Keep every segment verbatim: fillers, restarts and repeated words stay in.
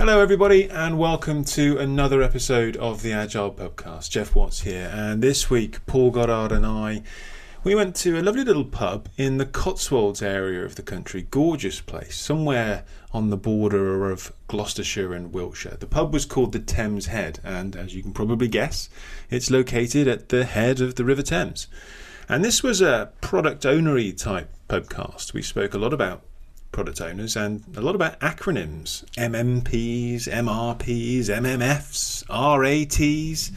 Hello everybody and welcome to another episode of the Agile Pubcast. Jeff Watts here, and this week Paul Goddard and I, we went to a lovely little pub in the Cotswolds area of the country. Gorgeous place, somewhere on the border of Gloucestershire and Wiltshire. The pub was called the Thames Head, and as you can probably guess, it's located at the head of the River Thames. And this was a product ownery type pubcast. We spoke a lot about product owners and a lot about acronyms, M M Ps, M R Ps, M M Fs, R A Ts,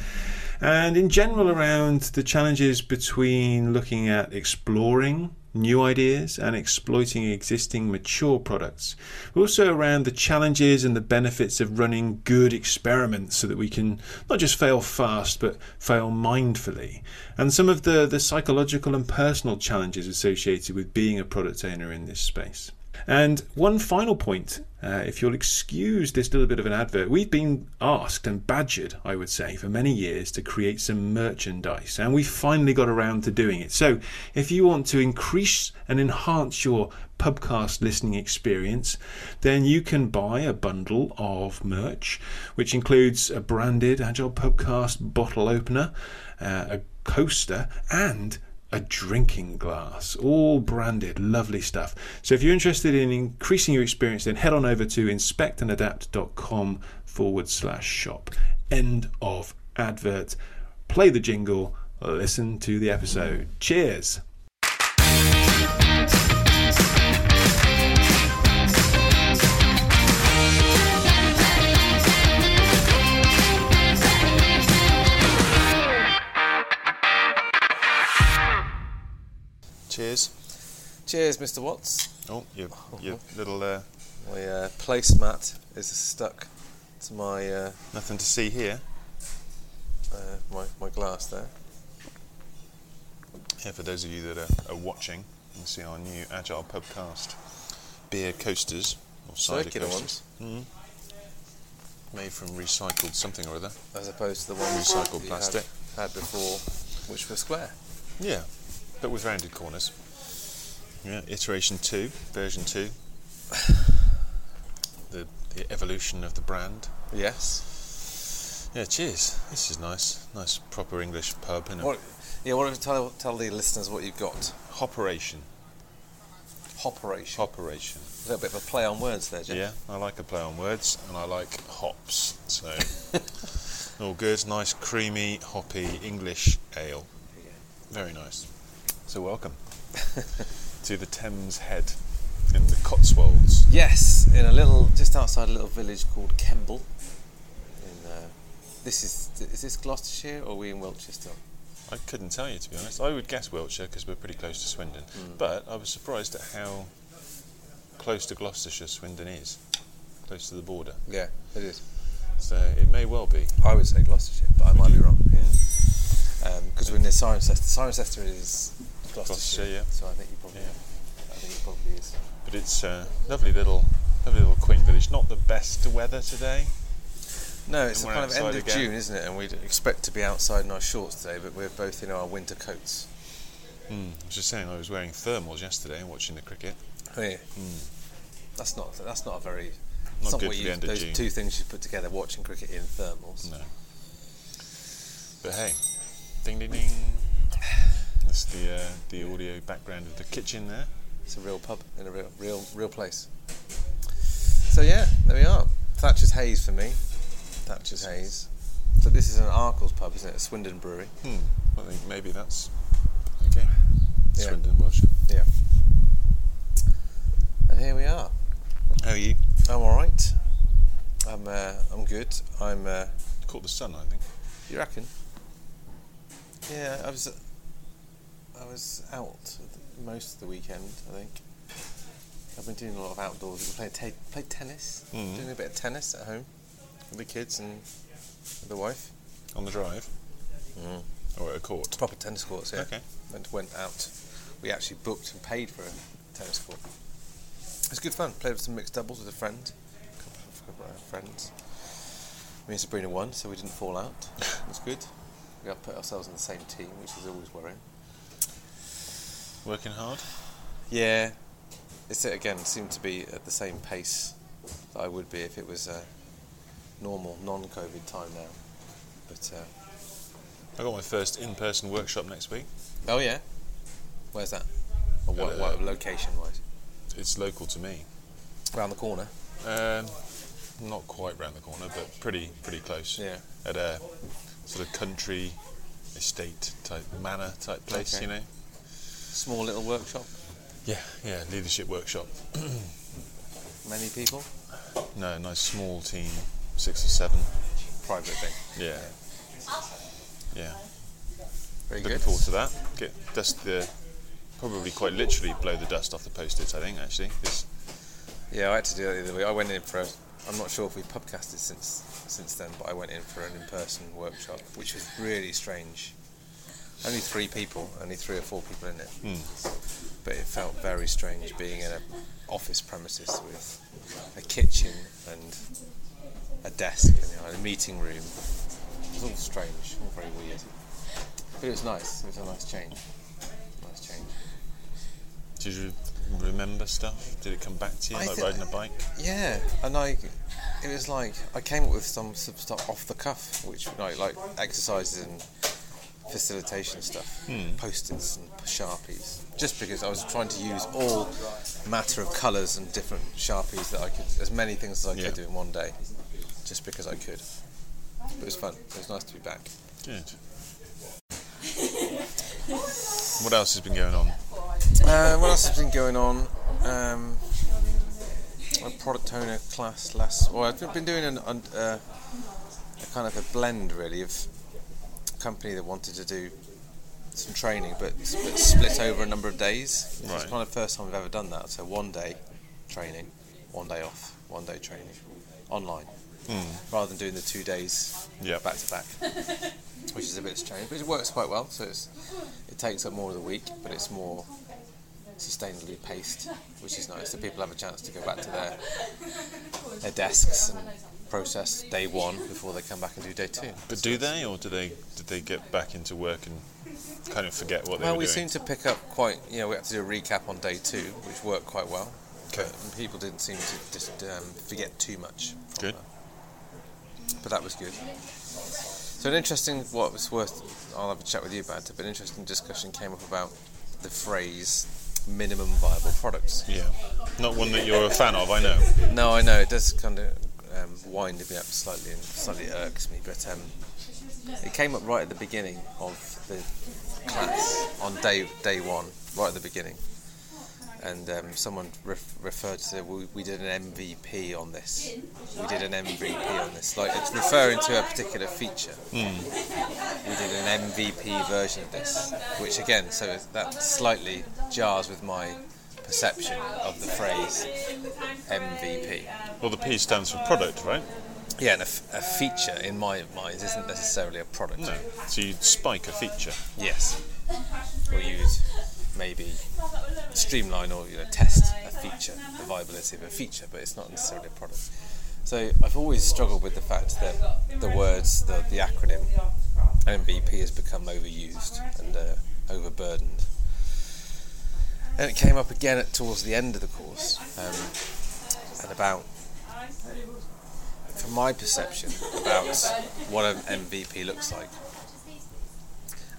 and in general around the challenges between looking at exploring new ideas and exploiting existing mature products. Also around the challenges and the benefits of running good experiments so that we can not just fail fast but fail mindfully, and some of the, the psychological and personal challenges associated with being a product owner in this space. And one final point, uh, if you'll excuse this little bit of an advert, we've been asked and badgered, I would say, for many years to create some merchandise, and we finally got around to doing it. So if you want to increase and enhance your pubcast listening experience, then you can buy a bundle of merch, which includes a branded Agile Pubcast bottle opener, uh, a coaster, and a drinking glass, all branded, lovely stuff. So if you're interested in increasing your experience, then head on over to inspect and adapt dot com forward slash shop. End of advert. Play the jingle, listen to the episode. Cheers. Cheers. Cheers, Mister Watts. Oh, your, your little... Uh, my uh, placemat is stuck to my... Uh, nothing to see here. Uh, my, my glass there. Yeah, for those of you that are, are watching, you can see our new Agile Pubcast beer coasters. Or cider circular coasters. Ones. Mm-hmm. Made from recycled something or other. As opposed to the ones recycled that plastic you had before, which were square. Yeah. But with rounded corners. Yeah, iteration two, version two. the the evolution of the brand. Yes. Yeah. Cheers. This is nice. Nice proper English pub. Isn't it? What, yeah. What tell tell the listeners what you've got? Hopperation. Hopperation. Hopperation. A little bit of a play on words there, Jeff. Yeah, I like a play on words, and I like hops. So all good. Nice creamy hoppy English ale. Yeah. Very nice. So welcome to the Thames Head in the Cotswolds. Yes, in a little, just outside a little village called Kemble. In, uh, this is is this Gloucestershire or are we in Wiltshire still? I couldn't tell you, to be honest. I would guess Wiltshire because we're pretty close to Swindon. Mm. But I was surprised at how close to Gloucestershire Swindon is, close to the border. Yeah, it is. So it may well be. I would say Gloucestershire, but I would might you? be wrong. Yeah, because um, we're near Cirencester. Cirencester is Gloucestershire, yeah. So I think you probably, yeah. I think it probably is. But it's a lovely little, lovely little quaint village. Not the best weather today. No, it's the kind of end of again. June, isn't it? And we'd expect to be outside in our shorts today, but we're both in our winter coats. Mm, I was just saying, I was wearing thermals yesterday and watching the cricket. Oh, yeah. Mm. That's not that's not a very. Not good what for you, the end of those June. Those two things you put together: watching cricket in thermals. No. But hey, ding ding ding. That's the uh, the audio background of the kitchen there. It's a real pub in a real real real place. So yeah, there we are. Thatcher's Hayes for me. Thatcher's Hayes. So this is an Arkel's pub, isn't it? A Swindon brewery. Hmm. I think maybe that's okay. Yeah. Swindon, Wiltshire. Yeah. And here we are. How are you? I'm all right. I'm uh, I'm good. I'm uh, caught the sun, I think. You reckon? Yeah, I was. Uh, I was out most of the weekend, I think. I've been doing a lot of outdoors. I played, t- played tennis, mm. doing a bit of tennis at home with the kids and with the wife. On the drive? Mm. Or at a court? Proper tennis courts, yeah. Okay. And went out. We actually booked and paid for a tennis court. It was good fun. Played with some mixed doubles with a friend, a couple of our friends. Me and Sabrina won, so we didn't fall out. It was good. We got put ourselves on the same team, which is always worrying. Working hard? Yeah. It's, again, seemed to be at the same pace that I would be if it was uh, normal, non-COVID time now. But uh, I got my first in-person workshop next week. Oh yeah, where's that? Or what, uh, what location-wise? It's local to me. Round the corner. Um, not quite round the corner, but pretty pretty close. Yeah. At a sort of country estate type manor type place, okay. You know. Small little workshop. Yeah, yeah, leadership workshop. Many people? No, nice small team, six or seven. Private thing. Yeah. Yeah. yeah. Very Looking good. Looking forward to that. Get dust the probably quite literally blow the dust off the post-its. I think actually. It's yeah, I had to do that the other week. I went in for a, I'm not sure if we pubcasted since since then, but I went in for an in-person workshop, which was really strange. Only three people, only three or four people in it. Mm. But it felt very strange being in an office premises with a kitchen and a desk and, you know, and a meeting room. It was all strange, all very weird. But it was nice, it was a nice change. Nice change. Did you remember stuff? Did it come back to you, I like th- riding a bike? Yeah, and I, it was like, I came up with some, some stuff off the cuff, which, you know, like exercises and facilitation stuff, hmm. post-its and sharpies, just because I was trying to use all matter of colours and different sharpies that I could, as many things as I yeah. could do in one day, just because I could. But it was fun, it was nice to be back. Good. What else has been going on? Uh, what else has been going on? Um, a product owner class last... Well, I've been doing an, uh, a kind of a blend, really, of a company that wanted to do some training, but, but split over a number of days. Right. It's kind of the first time I've ever done that. So one day training, one day off, one day training, online, mm. rather than doing the two days yep. back to back. Which is a bit strange, but it works quite well. So it's, it takes up more of the week, but it's more sustainably paced, which is nice. So people have a chance to go back to their their desks and process day one before they come back and do day two. But do they, or do they? Did they get back into work and kind of forget what they well, were we doing? Well, we seemed to pick up quite. You know, we had to do a recap on day two, which worked quite well. Okay. And people didn't seem to just um, forget too much. Good. That. But that was good. So an interesting, what was worth, I'll have a chat with you about it, but an interesting discussion came up about the phrase minimum viable products. Yeah, not one that you're a fan of, I know. No, I know, it does kind of um, wind me up slightly and slightly irks me, but um, it came up right at the beginning of the class, on day day one, right at the beginning. And um, someone ref- referred to, we, we did an M V P on this. We did an M V P on this. Like, it's referring to a particular feature. Mm. We did an M V P version of this, which again, so that slightly jars with my perception of the phrase M V P. Well, the P stands for product, right? Yeah, and a, f- a feature, in my mind, isn't necessarily a product. No, so you'd spike a feature. Yes. Or you'd maybe streamline or, you know, test a feature, the viability of a feature, but it's not necessarily a product. So I've always struggled with the fact that the words, the, the acronym M V P has become overused and uh, overburdened. And it came up again at, towards the end of the course, um, and about, from my perception, about what an M V P looks like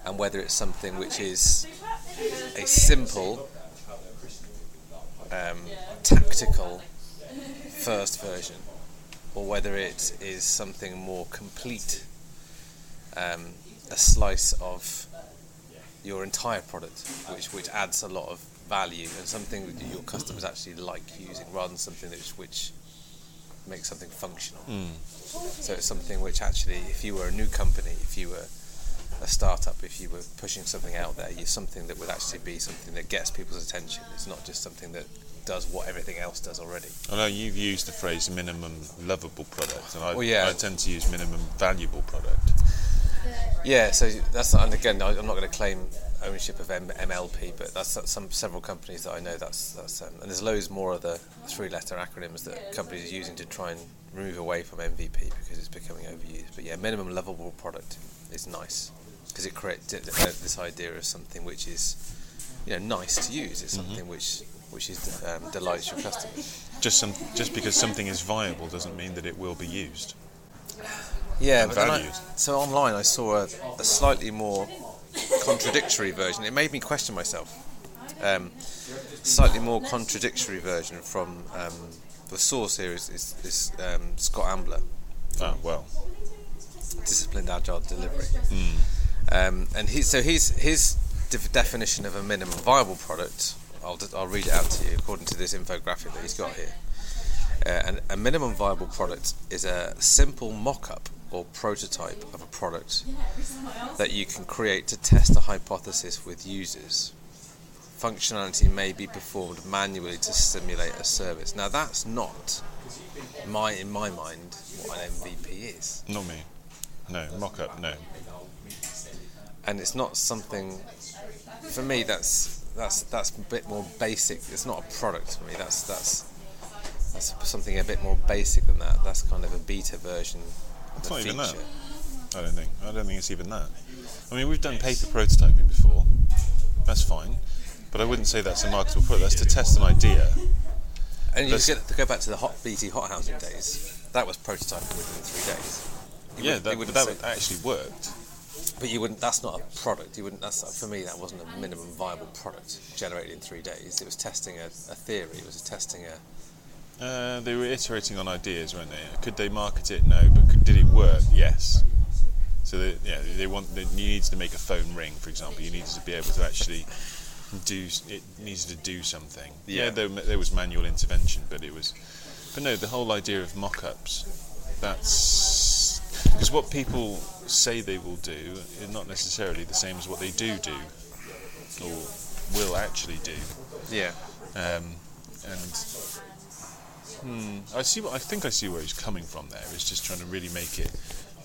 and whether it's something which is a simple, um, tactical first version, or whether it is something more complete, um, a slice of your entire product, which which adds a lot of value and something that your customers actually like using, rather than something which, which makes something functional. Mm. So it's something which actually, if you were a new company, if you were a startup, if you were pushing something out there, you're something that would actually be something that gets people's attention. It's not just something that does what everything else does already. I know you've used the phrase minimum lovable product, and I, well, yeah. I tend to use minimum valuable product. Yeah, so that's, and again, I'm not going to claim ownership of M L P, but that's, that's some several companies that I know that's, that's um, and there's loads more of the three-letter acronyms that companies are using to try and move away from M V P because it's becoming overused. But yeah, minimum lovable product is nice, because it creates this idea of something which is, you know, nice to use. It's something mm-hmm. which which is um, delights your customers. Just some, just because something is viable doesn't mean that it will be used. Yeah, but I, so online I saw a, a slightly more contradictory version. It made me question myself. Um, slightly more contradictory version from um, the source here is, is, is um, Scott Ambler. Oh, well. Disciplined Agile Delivery. Mm. Um, and he, so his his de- definition of a minimum viable product, I'll, I'll read it out to you according to this infographic that he's got here. Uh, and a minimum viable product is a simple mock-up or prototype of a product that you can create to test a hypothesis with users. Functionality may be performed manually to simulate a service. Now that's not, my in my mind, what an M V P is. Not me. No, mock-up, no. And it's not something, for me that's that's that's a bit more basic. It's not a product for me, that's that's that's something a bit more basic than that. That's kind of a beta version of it's a not feature. Even that. I don't think. I don't think it's even that. I mean, we've done paper prototyping before. That's fine. But I wouldn't say that's a marketable product. That's to test an idea. And you get to go back to the hot B T hot housing days. That was prototyping within three days. You yeah, that, you that actually worked. But you wouldn't. That's not a product. You wouldn't. That's for me. That wasn't a minimum viable product generated in three days. It was testing a, a theory. It was testing a. Uh, they were iterating on ideas, weren't they? Could they market it? No. But could, did it work? Yes. So they, yeah, they want. They, you needed to make a phone ring, for example. You needed to be able to actually. Do it needs to do something. Yeah, yeah there, there was manual intervention, but it was. But no, the whole idea of mock-ups. That's because what people say they will do is not necessarily the same as what they do do, or will actually do. Yeah. Um, and hmm, I see what I think I see where he's coming from. There, it's just trying to really make it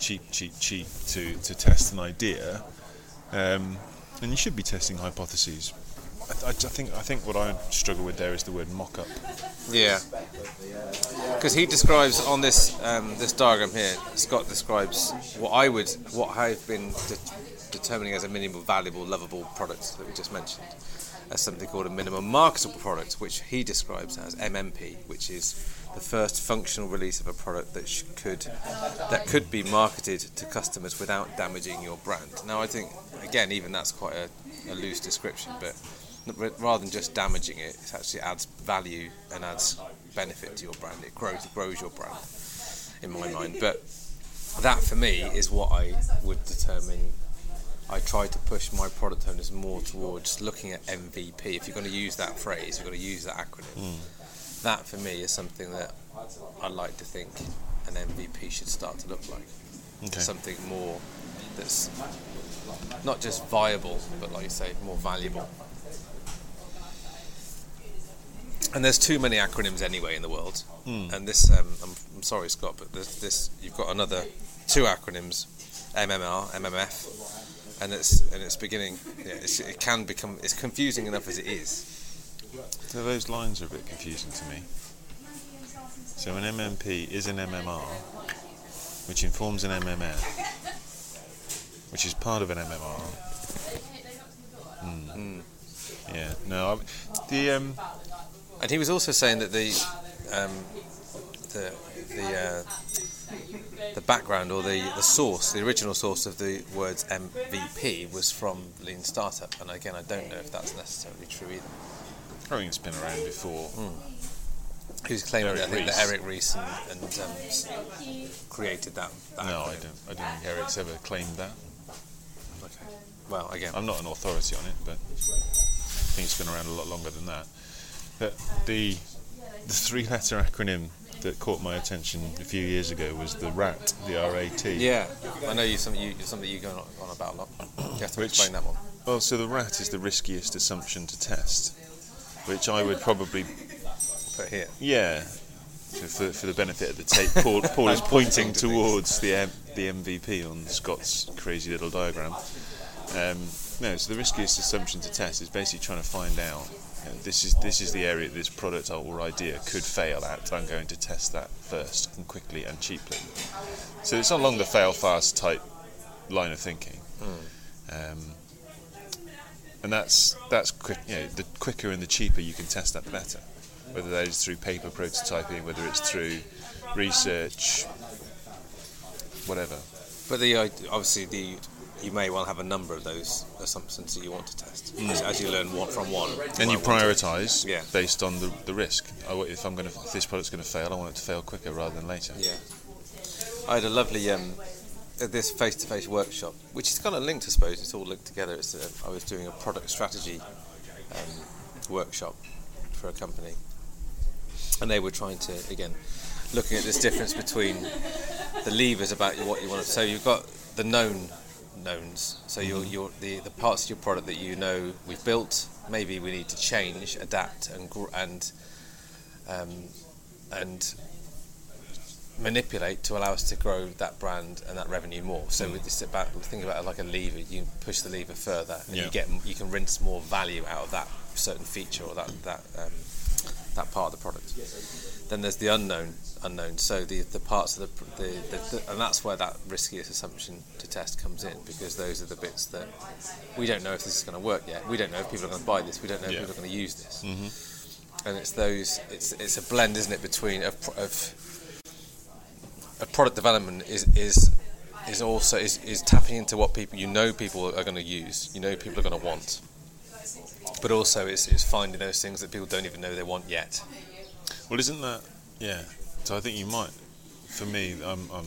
cheap, cheap, cheap to to test an idea. Um, and you should be testing hypotheses. I, I think I think what I struggle with there is the word mock-up. Yeah, because he describes on this um, this diagram here, Scott describes what I would what I've been de- determining as a minimum valuable, lovable product that we just mentioned, as something called a minimum marketable product, which he describes as M M P, which is the first functional release of a product that sh- could that could be marketed to customers without damaging your brand. Now I think again, even that's quite a, a loose description, but rather than just damaging it, it actually adds value and adds benefit to your brand. It grows, grows your brand, in my mind. But that, for me, is what I would determine. I try to push my product owners more towards looking at M V P. If you're going to use that phrase, you've got to use that acronym. Mm. That, for me, is something that I'd like to think an M V P should start to look like. Okay. Something more that's not just viable, but, like you say, more valuable. And there's too many acronyms anyway in the world. Mm. And this, um, I'm, I'm sorry, Scott, but this, this you've got another two acronyms, M M R, M M F, and it's and it's beginning. Yeah, it's, it can become it's confusing enough as it is. So those lines are a bit confusing to me. So an M M P is an M M R, which informs an M M F, which is part of an M M R. Mm. Mm. Yeah. No. I, the um. And he was also saying that the um, the the, uh, the background or the, the source, the original source of the words M V P was from Lean Startup. And again, I don't know if that's necessarily true either. I think it's been around before. Mm. Who's claiming that, I think, that Eric Reese and, and um, created that, that No, acronym. I don't. I don't think Eric's ever claimed that. Okay. Well, again, I'm not an authority on it, but I think it's been around a lot longer than that. But the, the three-letter acronym that caught my attention a few years ago was the R A T, the R A T. Yeah, I know you're something you, you're something you go on about a lot. You have to which, explain that one. Well, so the R A T is the riskiest assumption to test, which I would probably put here. Yeah, so for for the benefit of the tape, Paul, Paul is pointing towards the M, the M V P on Scott's crazy little diagram. Um, no, so the riskiest assumption to test is basically trying to find out. You know, this is this is the area that this product or idea could fail at. I'm going to test that first and quickly and cheaply. So it's along the fail fast type line of thinking, mm. um, and that's that's quick. You know, the quicker and the cheaper you can test that, the better. Whether that is through paper prototyping, whether it's through research, whatever. But the obviously the you may well have a number of those assumptions that you want to test mm. as, as you learn one from one. And you prioritise yeah. based on the, the risk. I, if I'm going to, if this product's going to fail, I want it to fail quicker rather than later. Yeah. I had a lovely um, this face-to-face workshop, which is kind of linked, I suppose. It's all linked together. It's a, I was doing a product strategy um, workshop for a company, and they were trying to again looking at this difference between the levers about what you want to. So you've got the known knowns. So your your the, the parts of your product that you know we've built. Maybe we need to change, adapt, and and um, and manipulate to allow us to grow that brand and that revenue more. So mm. it's about think about it like a lever. You push the lever further, and yeah. you get you can rinse more value out of that certain feature or that that um, that part of the product. Then there's the unknown, unknown. So the, the parts of the, the, the, the and that's where that riskiest assumption to test comes in, because those are the bits that we don't know if this is going to work yet. We don't know if people are going to buy this. We don't know yeah. if people are going to use this. Mm-hmm. And it's those. It's it's a blend, isn't it, between of, of a product development is is is also is, is tapping into what people you know people are going to use. You know people are going to want. But also, it's it's finding those things that people don't even know they want yet. Well, isn't that, yeah, so I think you might, for me, I'm, I'm,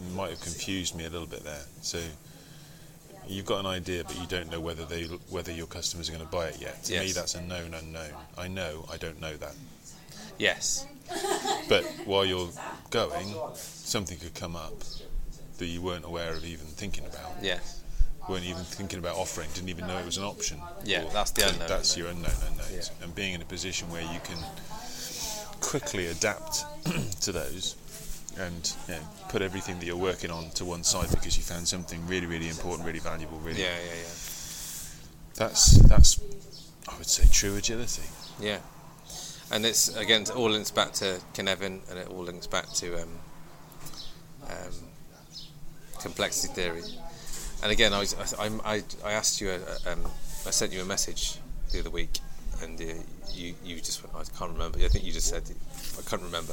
you might have confused me a little bit there. So you've got an idea, but you don't know whether they, whether your customers are going to buy it yet. To yes. me, that's a known unknown. I know, I don't know that. Yes. But while you're going, something could come up that you weren't aware of even thinking about. Yes. Weren't even thinking about offering, didn't even know it was an option. Yeah, or that's the unknown. That's your unknown unknowns. Yeah. And being in a position where you can quickly adapt to those and you know, put everything that you're working on to one side because you found something really, really important, really valuable, really. Yeah, yeah, yeah. That's, that's I would say, true agility. Yeah. And it's, again, it all links back to Cynefin and it all links back to um, um, complexity theory. And again, I, was, I, I, I asked you, a, um, I sent you a message the other week, and uh, you, you just went, I can't remember. I think you just said, I can't remember.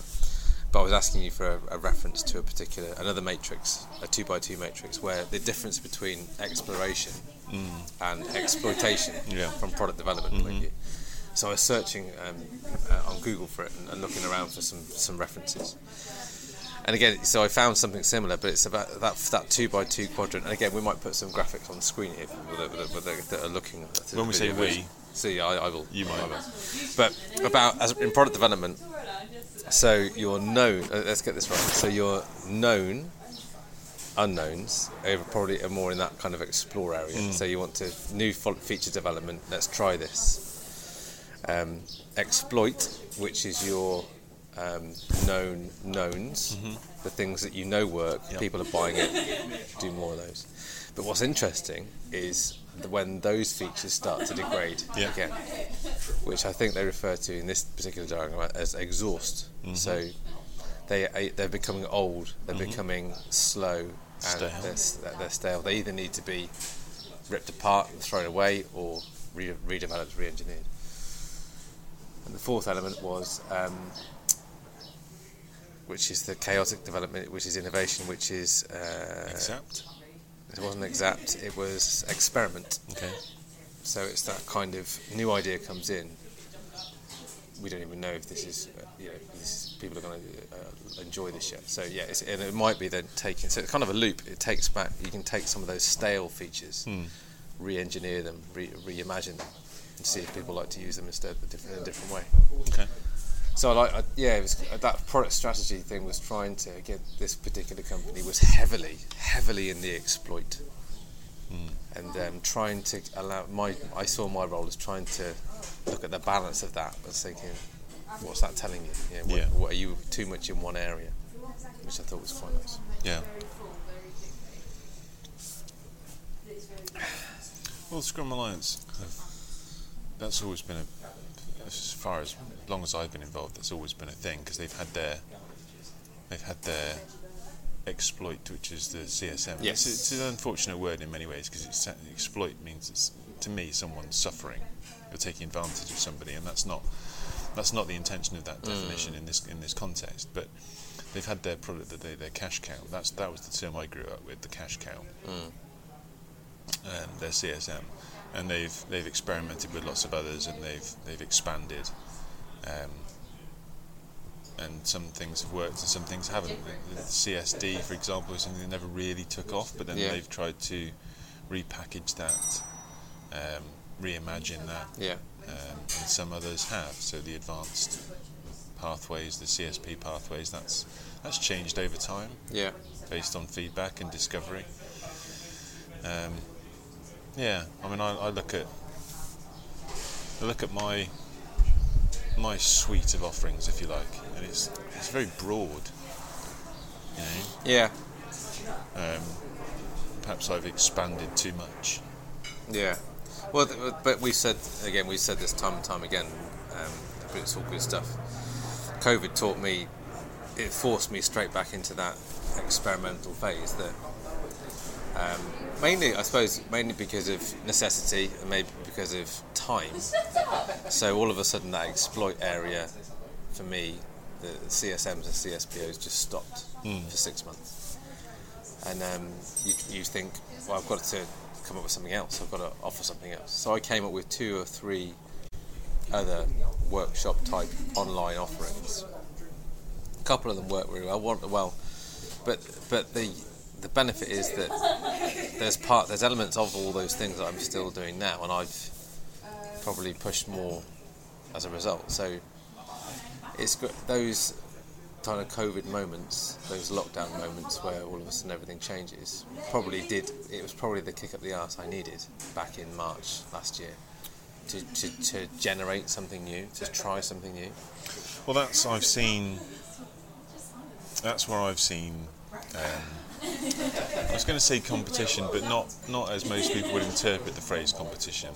But I was asking you for a, a reference to a particular, another matrix, a two by two matrix, where the difference between exploration mm. and exploitation yeah. from product development mm-hmm. point of view. So I was searching um, uh, on Google for it and, and looking around for some, some references. And again, so I found something similar, but it's about that that two by two quadrant. And again, we might put some graphics on the screen here that, that are looking at it. When we say we, see, I, I will. You might. I will. But about as in product development, so your known. Uh, let's get this right. So your known unknowns are probably more in that kind of explore area. Mm. So you want to new feature development. Let's try this. Um, exploit, which is your. Um, known knowns, mm-hmm. the things that you know work, yep. people are buying it, do more of those. But what's interesting is when those features start to degrade yep. again, which I think they refer to in this particular diagram as exhaust. Mm-hmm. So they, they're becoming old, they're mm-hmm. becoming slow, and stale. They're, they're stale. They either need to be ripped apart and thrown away or re- redeveloped, re-engineered. And the fourth element was um, which is the chaotic development, which is innovation, which is... Uh, exact? It wasn't exact, it was experiment. Okay. So it's that kind of new idea comes in. We don't even know if this is, uh, you know, this is, people are going to uh, enjoy this yet. So yeah, it's, and it might be then taking... So it's kind of a loop. It takes back, you can take some of those stale features, hmm. re-engineer them, re- reimagine them, and see if people like to use them instead of a different, in a different way. Okay. So, I like, I, yeah, it was, that product strategy thing was trying to get this particular company was heavily, heavily in the exploit, mm. and um, trying to allow my. I saw my role as trying to look at the balance of that. I was thinking, what's that telling you? You know, what, yeah. what are you too much in one area? Which I thought was quite nice. Yeah. Well, Scrum Alliance. That's always been a. As far as, as long as I've been involved, that's always been a thing because they've had their they've had their exploit, which is the C S M. Yes, it's, it's an unfortunate word in many ways because exploit means it's, to me someone's suffering, you're taking advantage of somebody, and that's not that's not the intention of that definition mm. in this in this context. But they've had their product that they, their cash cow. That's that was the term I grew up with, the cash cow, mm. and their C S M, and they've they've experimented with lots of others, and they've they've expanded, um, and some things have worked and some things haven't. The C S D, for example, is something that never really took off, but then yeah. they've tried to repackage that, um, reimagine that, yeah. um, and some others have. So the advanced pathways, the C S P pathways, that's that's changed over time, yeah, based on feedback and discovery. Um, yeah, I mean, I, I look at I look at my my suite of offerings, if you like, and it's it's very broad, you know. Yeah. Um, perhaps I've expanded too much. Yeah. Well, th- but we said again, we said this time and time again. Um, but it's all good stuff. COVID taught me, it forced me straight back into that experimental phase that um, mainly, I suppose, mainly because of necessity and maybe because of time. So all of a sudden that exploit area for me, the C S Ms and C S P Os just stopped mm. for six months. And um, you, you think, well, I've got to come up with something else. I've got to offer something else. So I came up with two or three other workshop type online offerings. A couple of them work really well. One, well, but but the the benefit is that there's part there's elements of all those things that I'm still doing now, and I've probably pushed more as a result. So it's got those kind of COVID moments, those lockdown moments where all of a sudden everything changes. Probably did it was probably the kick up the arse I needed back in March last year. To, to, to generate something new, to try something new. Well, that's I've seen. That's where I've seen. Um, I was going to say competition, but not not as most people would interpret the phrase competition.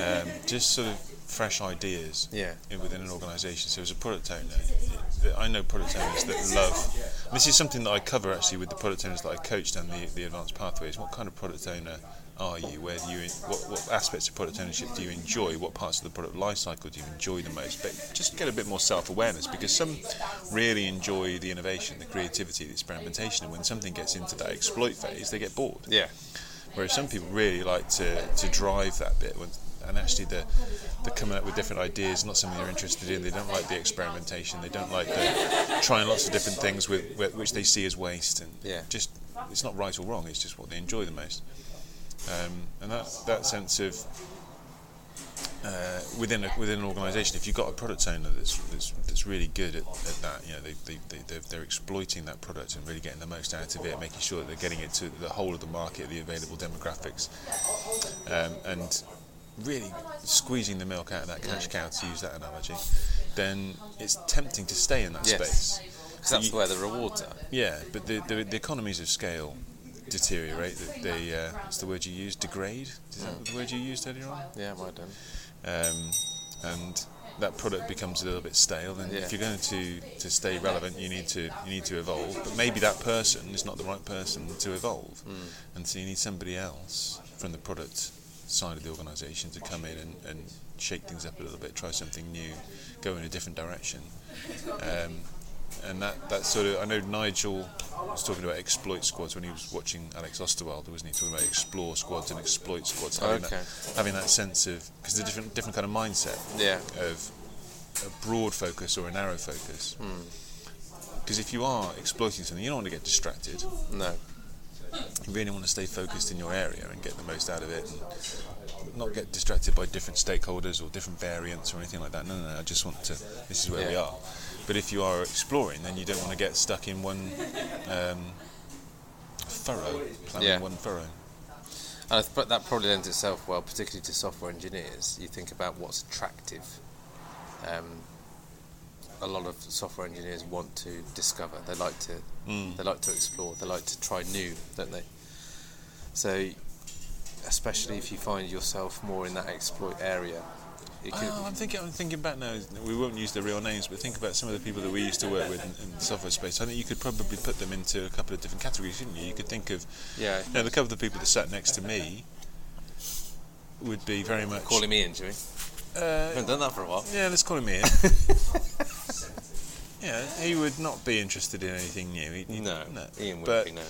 Um, just sort of fresh ideas. Yeah. In, within an organisation. So as a product owner, I know product owners that love. This is something that I cover actually with the product owners that I coached and the the advanced pathways. What kind of product owner are you? Where do you? What, what aspects of product ownership do you enjoy? What parts of the product life cycle do you enjoy the most? But just get a bit more self-awareness, because some really enjoy the innovation, the creativity, the experimentation, and when something gets into that exploit phase, they get bored. Yeah. Whereas some people really like to, to drive that bit, when, and actually they're, they're coming up with different ideas, not something they're interested in. They don't like the experimentation. They don't like the trying lots of different things with, with which they see as waste. And yeah. just it's not right or wrong. It's just what they enjoy the most. Um, and that that sense of uh, within a, within an organisation, if you've got a product owner that's that's, that's really good at, at that, you know, they they they they're, they're exploiting that product and really getting the most out of it, making sure that they're getting it to the whole of the market, the available demographics, um, and really squeezing the milk out of that cash cow, to use that analogy. Then it's tempting to stay in that yes. space, because that's you, where the rewards are. Yeah, but the the, the economies of scale. Deteriorate. They. Uh, what's the word you used? Degrade. Is that the word you used earlier on? Yeah, I done. Um, and that product becomes a little bit stale. And yeah. if you're going to, to stay relevant, you need to you need to evolve. But maybe that person is not the right person to evolve, mm. and so you need somebody else from the product side of the organisation to come in and, and shake things up a little bit, try something new, go in a different direction. Um, And that, that sort of, I know Nigel was talking about exploit squads when he was watching Alex Osterwalder, wasn't he? Talking about explore squads and exploit squads, having, okay. that, having that sense of, because the different different kind of mindset yeah. of a broad focus or a narrow focus. Because mm. if you are exploiting something, you don't want to get distracted. No. You really want to stay focused in your area and get the most out of it, and not get distracted by different stakeholders or different variants or anything like that. No, no, no I just want to. This is where yeah. we are. But if you are exploring, then you don't want to get stuck in one um, furrow, planning yeah. one furrow. And th- that probably lends itself well, particularly to software engineers. You think about what's attractive. Um, a lot of software engineers want to discover. They like to, mm. they like to explore. They like to try new, don't they? So, especially if you find yourself more in that exploit area. Oh, I'm thinking. I'm thinking back now. We won't use their real names, but think about some of the people that we used to work with in, in the software space. I think you could probably put them into a couple of different categories, couldn't you? You could think of, yeah. You know, the couple of the people that sat next to me would be very much calling me in, Jimmy. Uh, I haven't done that for a while. Yeah, let's call him in. Yeah, he would not be interested in anything new. He'd, he'd, no, no, Ian wouldn't be, no.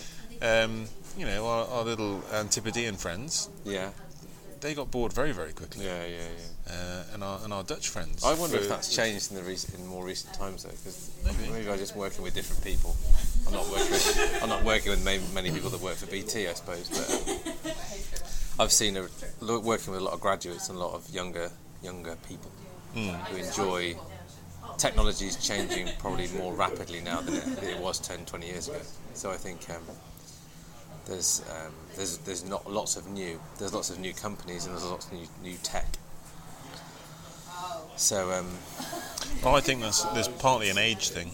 Um, you know, our, our little Antipodean friends. Yeah. They got bored very, very quickly. Yeah, yeah, yeah. Uh, and our and our Dutch friends. I wonder if that's changed in the rec- in more recent times, though, because maybe. maybe I'm just working with different people. I'm not working. With, I'm not working with many, many people that work for B T, I suppose. But I've seen a, working with a lot of graduates and a lot of younger younger people mm. who enjoy. Technology is changing probably more rapidly now than it, it was ten, twenty years ago. So I think um, there's um, there's there's not lots of new there's lots of new companies and there's lots of new, new tech. So um, well, I think that's there's partly an age thing.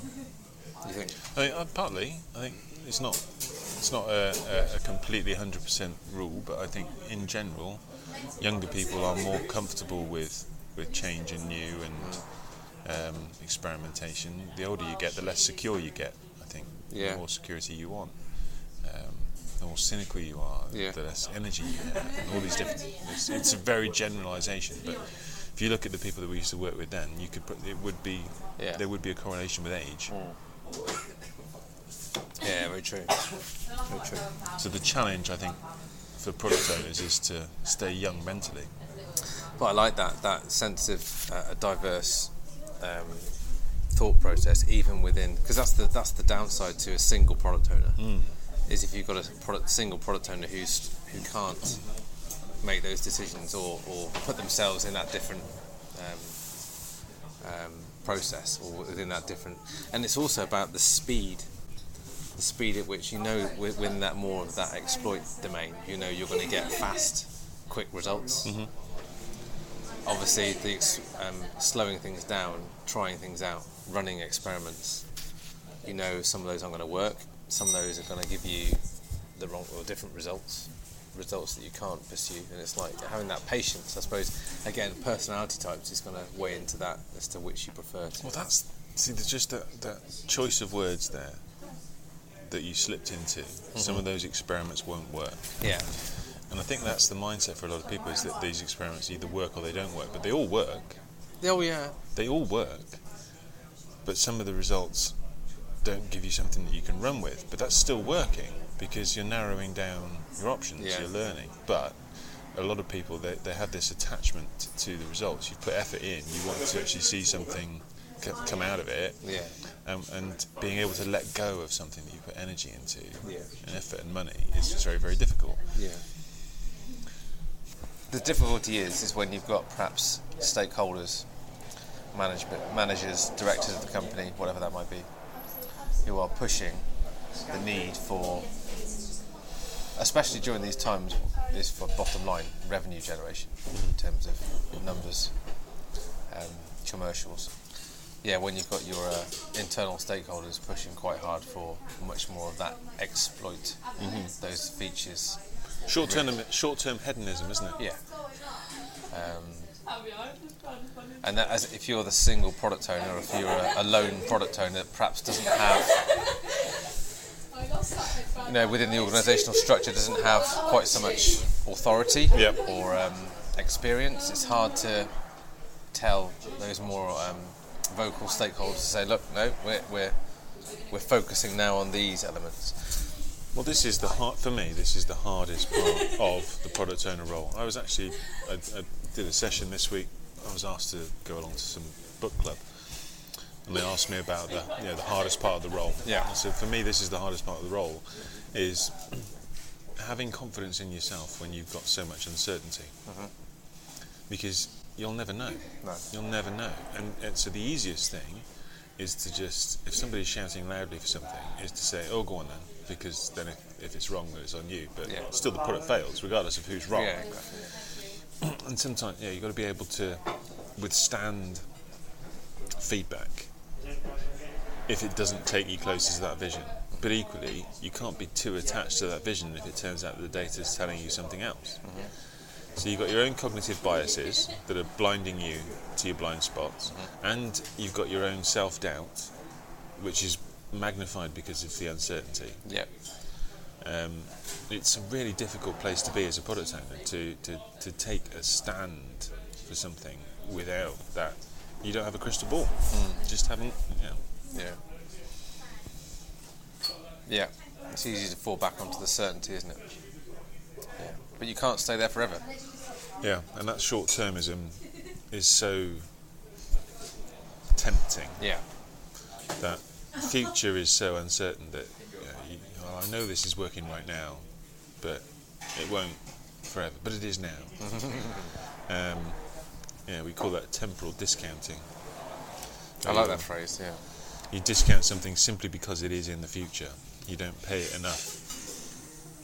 You think? I mean, partly. I think it's not it's not a, a completely one hundred percent rule, but I think in general, younger people are more comfortable with with change and new and. Um, experimentation. The older you get, the less secure you get, I think. Yeah. The more security you want, um, the more cynical you are, yeah. the less energy you have, and all these different... It's, it's a very generalisation, but if you look at the people that we used to work with then, you could put, it would be... Yeah. There would be a correlation with age. Mm. Yeah, very true. Very true. So the challenge, I think, for product owners is to stay young mentally. Well, I like that, that sense of uh, a diverse... Um, thought process, even within, because that's the that's the downside to a single product owner, mm. is if you've got a product, single product owner who's who can't make those decisions or, or put themselves in that different um, um, process or within that different, and it's also about the speed, the speed at which you know within that more of that exploit domain, you know you're going to get fast, quick results. Mm-hmm. Obviously, the, um, slowing things down, trying things out, running experiments. You know, some of those aren't going to work. Some of those are going to give you the wrong or different results, results that you can't pursue. And it's like having that patience. I suppose again, personality types is going to weigh into that as to which you prefer. To. Well, that's see, there's just that, that choice of words there that you slipped into. Mm-hmm. Some of those experiments won't work. Yeah. And I think that's the mindset for a lot of people, is that these experiments either work or they don't work, but they all work. Oh yeah. They all work, but some of the results don't give you something that you can run with, but that's still working because you're narrowing down your options, yeah. You're learning. But a lot of people, they, they have this attachment to the results. You put effort in, you want to actually see something c- come out of it. Yeah. Um, and being able to let go of something that you put energy into, yeah. and effort and money, is just very, very difficult. Yeah. The difficulty is is when you've got perhaps stakeholders, management, managers, directors of the company, whatever that might be, who are pushing the need for, especially during these times, is for bottom line revenue generation in terms of numbers, um, commercials. Yeah, when you've got your uh, internal stakeholders pushing quite hard for much more of that exploit, mm-hmm. those features. Short-term, short-term hedonism, isn't it? Yeah. Um, and that, as if you're the single product owner, or if you're a, a lone product owner that perhaps doesn't have, you know, within the organisational structure, doesn't have quite so much authority, yep. or um, experience, it's hard to tell those more um, vocal stakeholders to say, look, no, we're we're we're focusing now on these elements. Well, this is the hard, for me, this is the hardest part of the product owner role. I was actually, I, I did a session this week. I was asked to go along to some book club, and they asked me about the, you know, the hardest part of the role. Yeah. So for me, this is the hardest part of the role, is having confidence in yourself when you've got so much uncertainty, uh-huh. because you'll never know. No. You'll never know, and, and so the easiest thing is to just, if somebody's shouting loudly for something, is to say, oh, go on then, because then if, if it's wrong, then it's on you, but yeah. still the product fails, regardless of who's wrong. Yeah, exactly. And sometimes, yeah, you've got to be able to withstand feedback if it doesn't take you closer to that vision. But equally, you can't be too attached to that vision if it turns out that the data is telling you something else. Mm-hmm. So you've got your own cognitive biases that are blinding you to your blind spots, mm-hmm. and you've got your own self-doubt, which is magnified because of the uncertainty. Yeah. Um, it's a really difficult place to be as a product owner, to, to, to take a stand for something without that. You don't have a crystal ball. Mm. Just haven't, you know, Yeah. Yeah. It's easy to fall back onto the certainty, isn't it? Yeah. But you can't stay there forever. Yeah, and that short-termism is so tempting. Yeah. That future is so uncertain that you know, you, well, I know this is working right now, but it won't forever. But it is now. um, yeah, we call that temporal discounting. I like um, that phrase. Yeah. You discount something simply because it is in the future. You don't pay it enough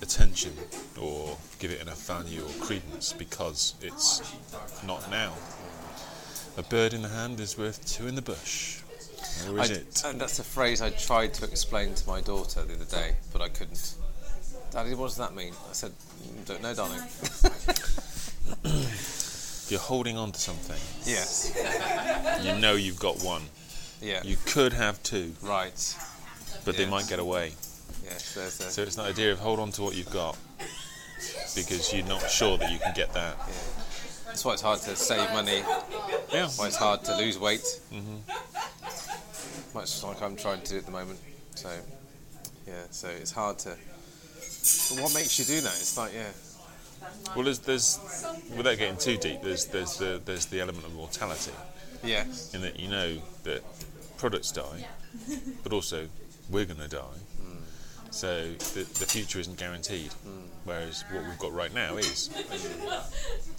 attention or give it enough value or credence because it's not now. A bird in the hand is worth two in the bush. Or is I, it? And that's a phrase I tried to explain to my daughter the other day, but I couldn't. Daddy, what does that mean? I said, don't know, darling. You're holding on to something. Yes. You know you've got one. Yeah. You could have two. Right. But yes. They might get away. Yes, there's a so it's that idea of hold on to what you've got because you're not sure that you can get that. Yeah. That's why it's hard to save money. Yeah. Why it's hard to lose weight. Mm-hmm. Much like I'm trying to do at the moment. So, yeah. So it's hard to. But what makes you do that? It's like, yeah. Well, there's, there's without getting too deep, there's there's the there's the element of mortality. Yeah. In that you know that products die, but also we're going to die. So the, the future isn't guaranteed, mm. whereas what we've got right now is.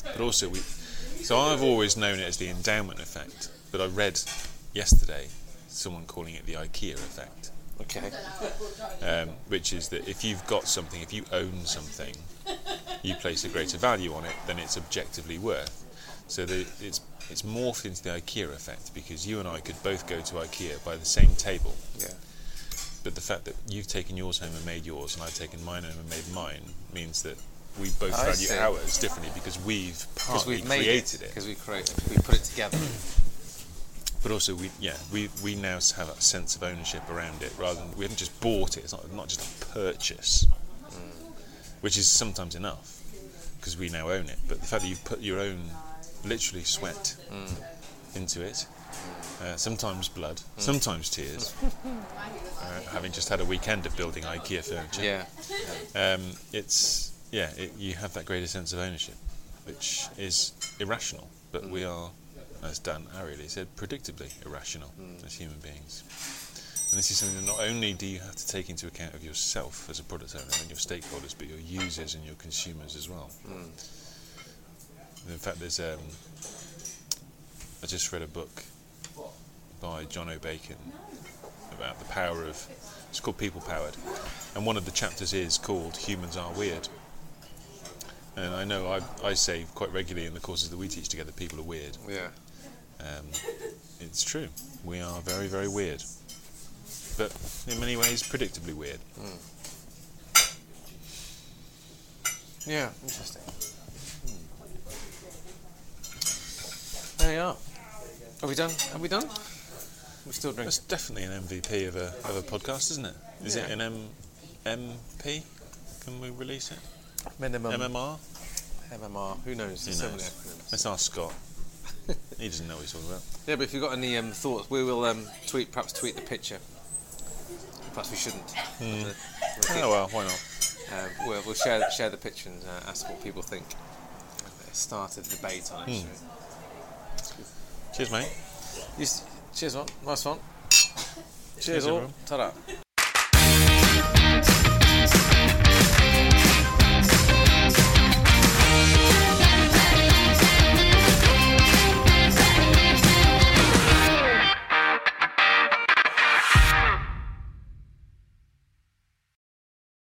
But also we, so I've always known it as the endowment effect, but I read yesterday someone calling it the IKEA effect. Okay. Um, which is that if you've got something, if you own something, you place a greater value on it than it's objectively worth. So the, it's it's morphed into the IKEA effect because you and I could both go to IKEA by the same table. Yeah. But the fact that you've taken yours home and made yours, and I've taken mine home and made mine, means that we both I value see. ours differently because we've partly we've created it. Because we created, we put it together. But also, we yeah, we we now have a sense of ownership around it, rather than we haven't just bought it. It's not not just a purchase, mm. which is sometimes enough because we now own it. But the fact that you've put your own, literally sweat, mm. into it. Uh, sometimes blood, mm. sometimes tears. uh, having just had a weekend of building IKEA furniture, yeah, um, it's yeah, it, you have that greater sense of ownership, which is irrational. But mm. we are, as Dan Ariely said, predictably irrational mm. as human beings. And this is something that not only do you have to take into account of yourself as a product owner and your stakeholders, but your users and your consumers as well. Mm. In fact, there's um, I just read a book by Jono Bacon about the power of, it's called People Powered, and one of the chapters is called Humans Are Weird. And I know I, I say quite regularly in the courses that we teach together, people are weird. Yeah. Um, it's true. We are very, very weird. But in many ways, predictably weird. Mm. Yeah, interesting. Mm. There you are. Are we done? Are we done? We're still drinking. That's definitely an M V P of a of a podcast, isn't it? Is yeah. it an M, M P? Can we release it? Minimum. M M R? M M R. Who knows? There's so many acronyms. Let's ask Scott. He doesn't know what he's talking about. Yeah, but if you've got any um, thoughts, we will um, tweet. Perhaps tweet the picture. Perhaps we shouldn't. Mm. We'll oh well, why not? Um, we'll, we'll share share the picture and uh, ask what people think. Start a debate on it. Mm. Cheers, mate. Cheers, one. Nice one. Cheers, Cheers all. Ta-ra.